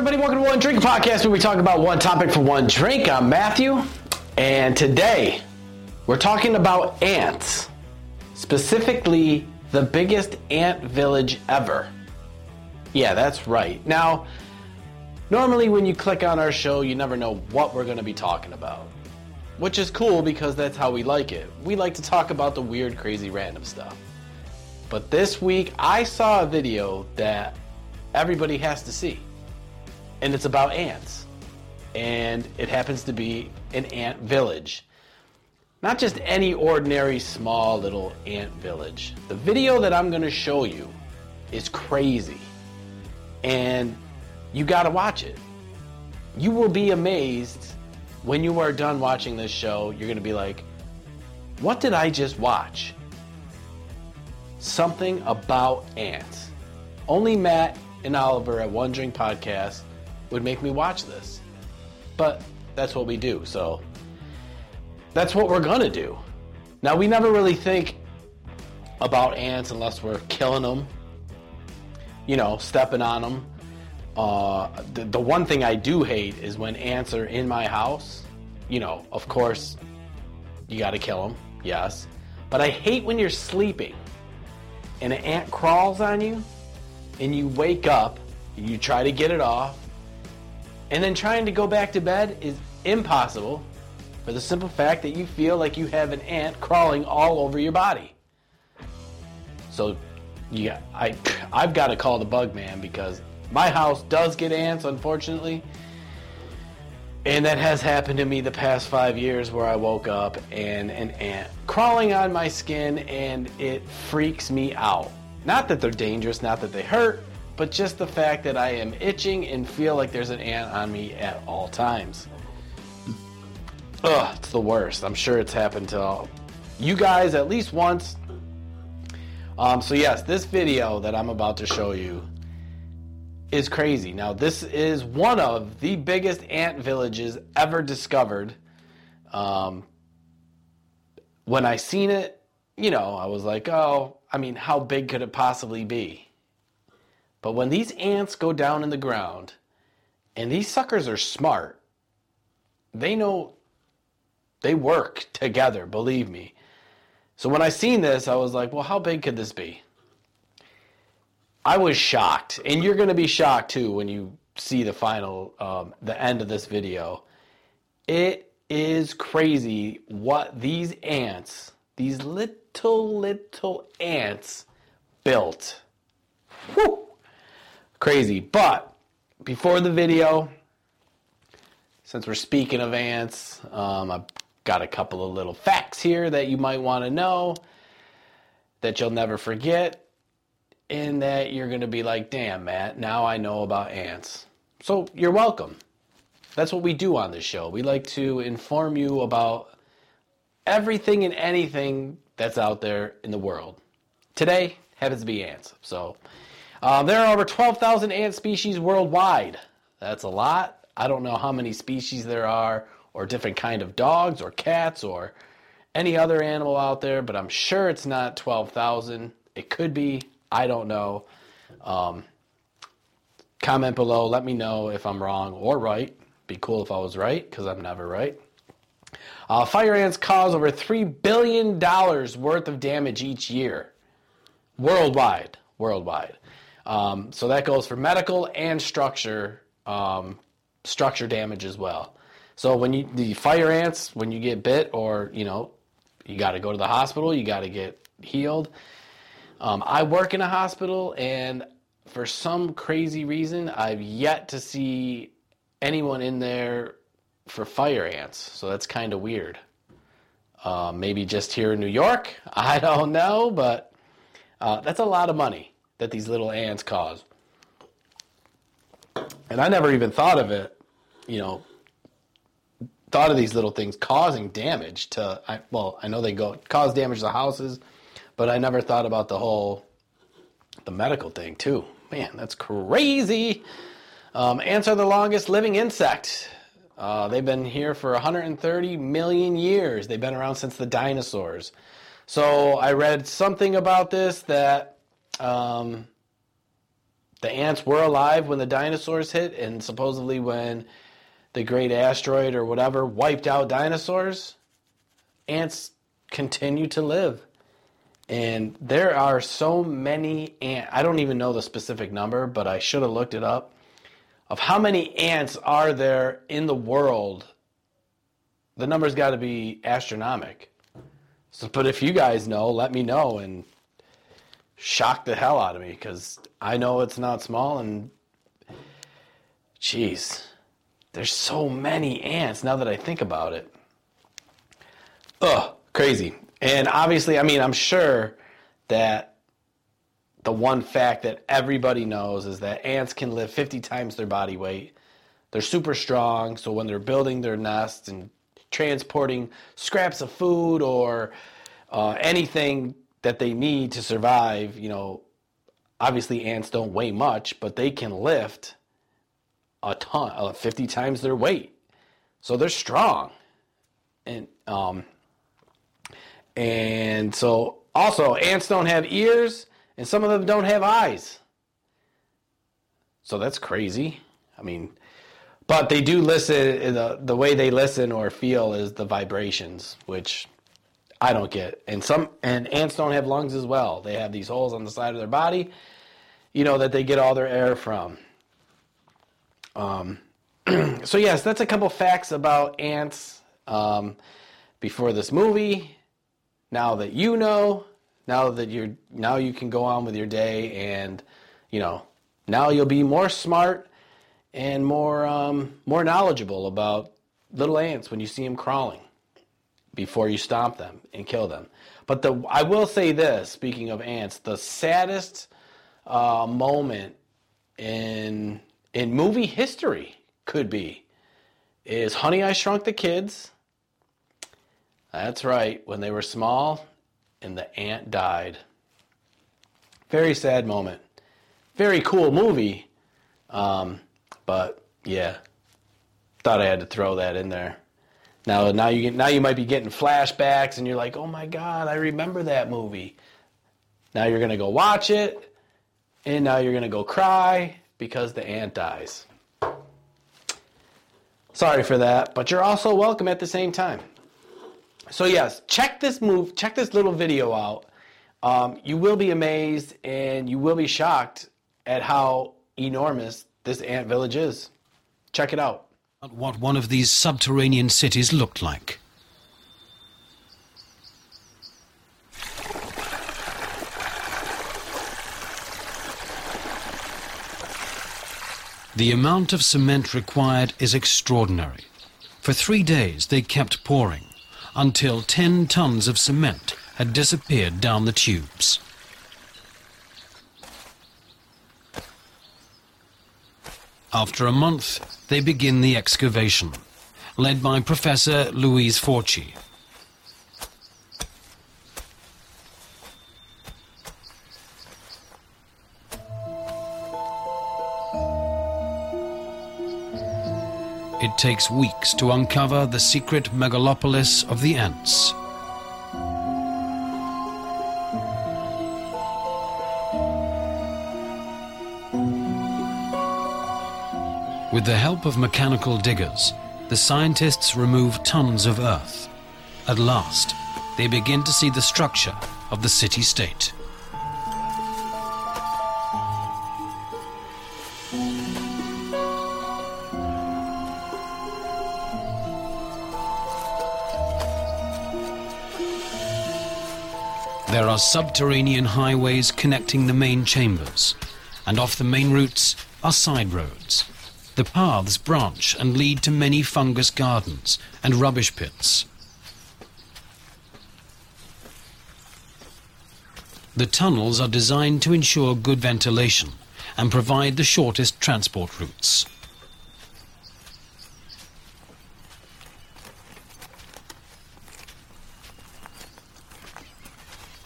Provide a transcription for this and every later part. everybody. Welcome to One Drinking Podcast, where we talk about one topic for one drink. I'm Matthew, and today we're talking about ants, specifically the biggest ant village ever. Yeah, that's right. Now, normally when you click on our show, you never know what we're going to be talking about, which is cool because that's how we like it. We like to talk about the weird, crazy, random stuff. But this week, I saw a video that everybody has to see, and it's about ants, and it happens to be an ant village. Not just any ordinary small little ant village. The video that I'm going to show you is crazy, and you got to watch it. You will be amazed when you are done watching this show. You're going to be like, what did I just watch? Something about ants. Only Matt and Oliver at One Drink Podcast would make me watch this, but that's what we do, so that's what we're gonna do. Now, we never really think about ants unless we're killing them, you know, stepping on them. The one thing I do hate is when ants are in my house. You know, of course, you gotta kill them, yes. But I hate when you're sleeping and an ant crawls on you and you wake up and you try to get it off, and then trying to go back to bed is impossible for the simple fact that you feel like you have an ant crawling all over your body. So yeah, I've got to call the bug man, because my house does get ants, unfortunately. And that has happened to me the past 5 years, where I woke up and an ant crawling on my skin, and it freaks me out. Not that they're dangerous, not that they hurt, but just the fact that I am itching and feel like there's an ant on me at all times. Ugh, it's the worst. I'm sure it's happened to all you guys at least once. So yes, this video that I'm about to show you is crazy. Now, this is one of the biggest ant villages ever discovered. When I seen it, you know, I was like, oh, I mean, how big could it possibly be? But when these ants go down in the ground, and these suckers are smart, they know they work together, believe me. So when I seen this, I was like, well, how big could this be? I was shocked, and you're going to be shocked too when you see the final, the end of this video. It is crazy what these ants, these little ants built. Whew. Crazy. But before the video, since we're speaking of ants, I've got a couple of little facts here that you might want to know, that you'll never forget, and that you're going to be like, damn, Matt, now I know about ants. So you're welcome. That's what we do on this show. We like to inform you about everything and anything that's out there in the world. Today happens to be ants. So there are over 12,000 ant species worldwide. That's a lot. I don't know how many species there are, or different kind of dogs or cats or any other animal out there, but I'm sure it's not 12,000. It could be. I don't know. Comment below. Let me know if I'm wrong or right. Be cool if I was right, because I'm never right. Fire ants cause over $3 billion worth of damage each year. Worldwide. So that goes for medical and structure damage as well. So the fire ants, when you get bit, or you know, you got to go to the hospital, you got to get healed. I work in a hospital, and for some crazy reason, I've yet to see anyone in there for fire ants. So that's kind of weird. Maybe just here in New York. I don't know, but that's a lot of money that these little ants cause. And I never even thought of it, you know, thought of these little things causing damage to, I know they cause damage to houses, but I never thought about the medical thing too. Man, that's crazy. Ants are the longest living insect. They've been here for 130 million years. They've been around since the dinosaurs. So I read something about this that The ants were alive when the dinosaurs hit, and supposedly when the great asteroid or whatever wiped out dinosaurs, ants continue to live. And there are so many ants. I don't even know the specific number, but I should have looked it up, of how many ants are there in the world. The number's got to be astronomical. So, but if you guys know, let me know and shock the hell out of me, because I know it's not small, and jeez, there's so many ants now that I think about it. Ugh, crazy. And obviously, I mean, I'm sure that the one fact that everybody knows is that ants can live 50 times their body weight. They're super strong, so when they're building their nests and transporting scraps of food or anything that they need to survive, you know, obviously ants don't weigh much, but they can lift a ton, 50 times their weight. So they're strong. And so also, ants don't have ears, and some of them don't have eyes. So that's crazy. I mean, but they do listen, the way they listen or feel is the vibrations, which I don't get. And ants don't have lungs as well. They have these holes on the side of their body, you know, that they get all their air from. So yes, that's a couple facts about ants before this movie. Now that you know, now you can go on with your day, and you know, now you'll be more smart and more knowledgeable about little ants when you see them crawling, before you stomp them and kill them. But I will say this, speaking of ants, the saddest moment in movie history could be is Honey, I Shrunk the Kids. That's right, when they were small and the ant died. Very sad moment. Very cool movie, but yeah, thought I had to throw that in there. Now you might be getting flashbacks, and you're like, oh my God, I remember that movie. Now you're going to go watch it, and now you're going to go cry because the ant dies. Sorry for that, but you're also welcome at the same time. So yes, check this little video out. You will be amazed and you will be shocked at how enormous this ant village is. Check it out. What one of these subterranean cities looked like. The amount of cement required is extraordinary. For 3 days they kept pouring, until 10 tons of cement had disappeared down the tubes. After a month, they begin the excavation, led by Professor Luis Forti. It takes weeks to uncover the secret megalopolis of the ants. With the help of mechanical diggers, the scientists remove tons of earth. At last, they begin to see the structure of the city-state. There are subterranean highways connecting the main chambers, and off the main routes are side roads. The paths branch and lead to many fungus gardens and rubbish pits. The tunnels are designed to ensure good ventilation and provide the shortest transport routes.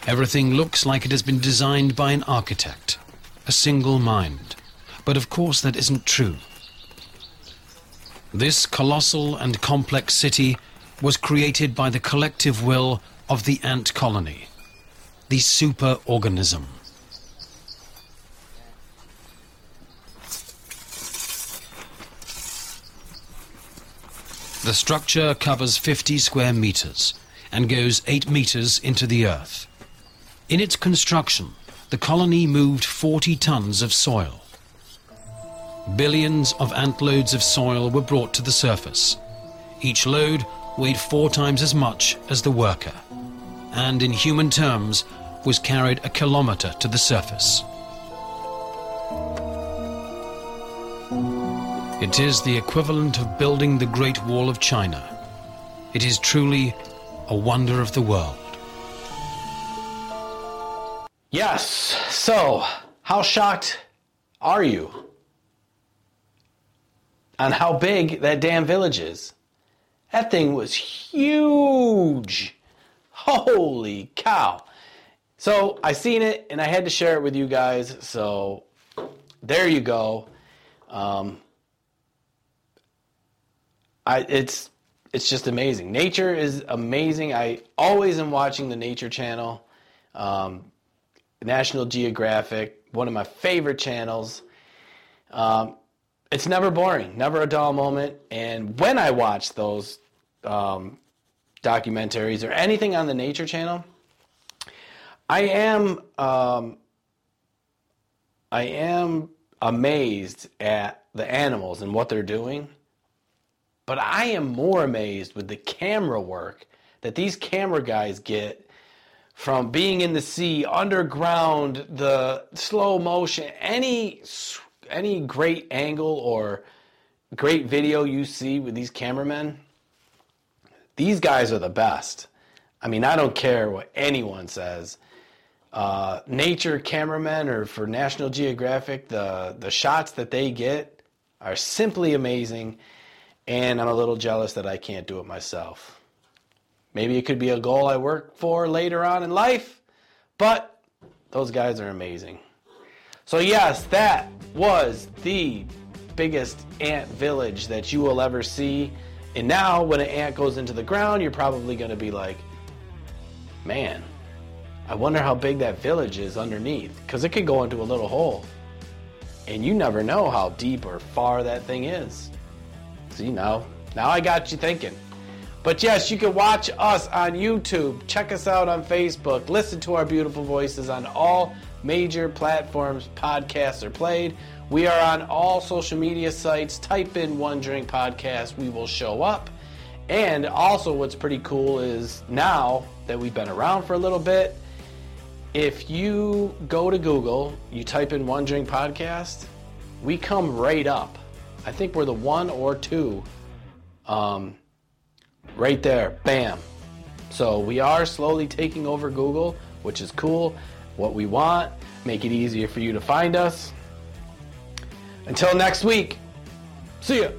Everything looks like it has been designed by an architect, a single mind. But of course that isn't true. This colossal and complex city was created by the collective will of the ant colony, the superorganism. The structure covers 50 square meters and goes 8 meters into the earth. In its construction, the colony moved 40 tons of soil. Billions of antloads of soil were brought to the surface. Each load weighed 4 times as much as the worker, and in human terms was carried a kilometer to the surface. It is the equivalent of building the Great Wall of China. It is truly a wonder of the world. Yes, so how shocked are you on how big that damn village is? That thing was huge. Holy cow. So I seen it and I had to share it with you guys. So there you go. It's just amazing. Nature is amazing. I always am watching the Nature Channel, National Geographic, one of my favorite channels. It's never boring, never a dull moment. And when I watch those documentaries or anything on the Nature Channel, I am amazed at the animals and what they're doing. But I am more amazed with the camera work that these camera guys get from being in the sea, underground, the slow motion, any great angle or great video you see with these cameramen. These guys are the best. I mean, I don't care what anyone says. Nature cameramen or for National Geographic, the shots that they get are simply amazing. And I'm a little jealous that I can't do it myself. Maybe it could be a goal I work for later on in life, but those guys are amazing. So yes, that was the biggest ant village that you will ever see. And now when an ant goes into the ground, you're probably going to be like, man, I wonder how big that village is underneath, because it could go into a little hole. And you never know how deep or far that thing is. See, now I got you thinking. But yes, you can watch us on YouTube, check us out on Facebook, listen to our beautiful voices on all major platforms podcasts are played. We are on all social media sites. Type in One Drink Podcast, we will show up. And also what's pretty cool is now that we've been around for a little bit, if you go to Google, you type in One Drink Podcast, we come right up. I think we're the 1 or 2 right there. Bam. So we are slowly taking over Google, which is cool. What we want, make it easier for you to find us. Until next week, see ya.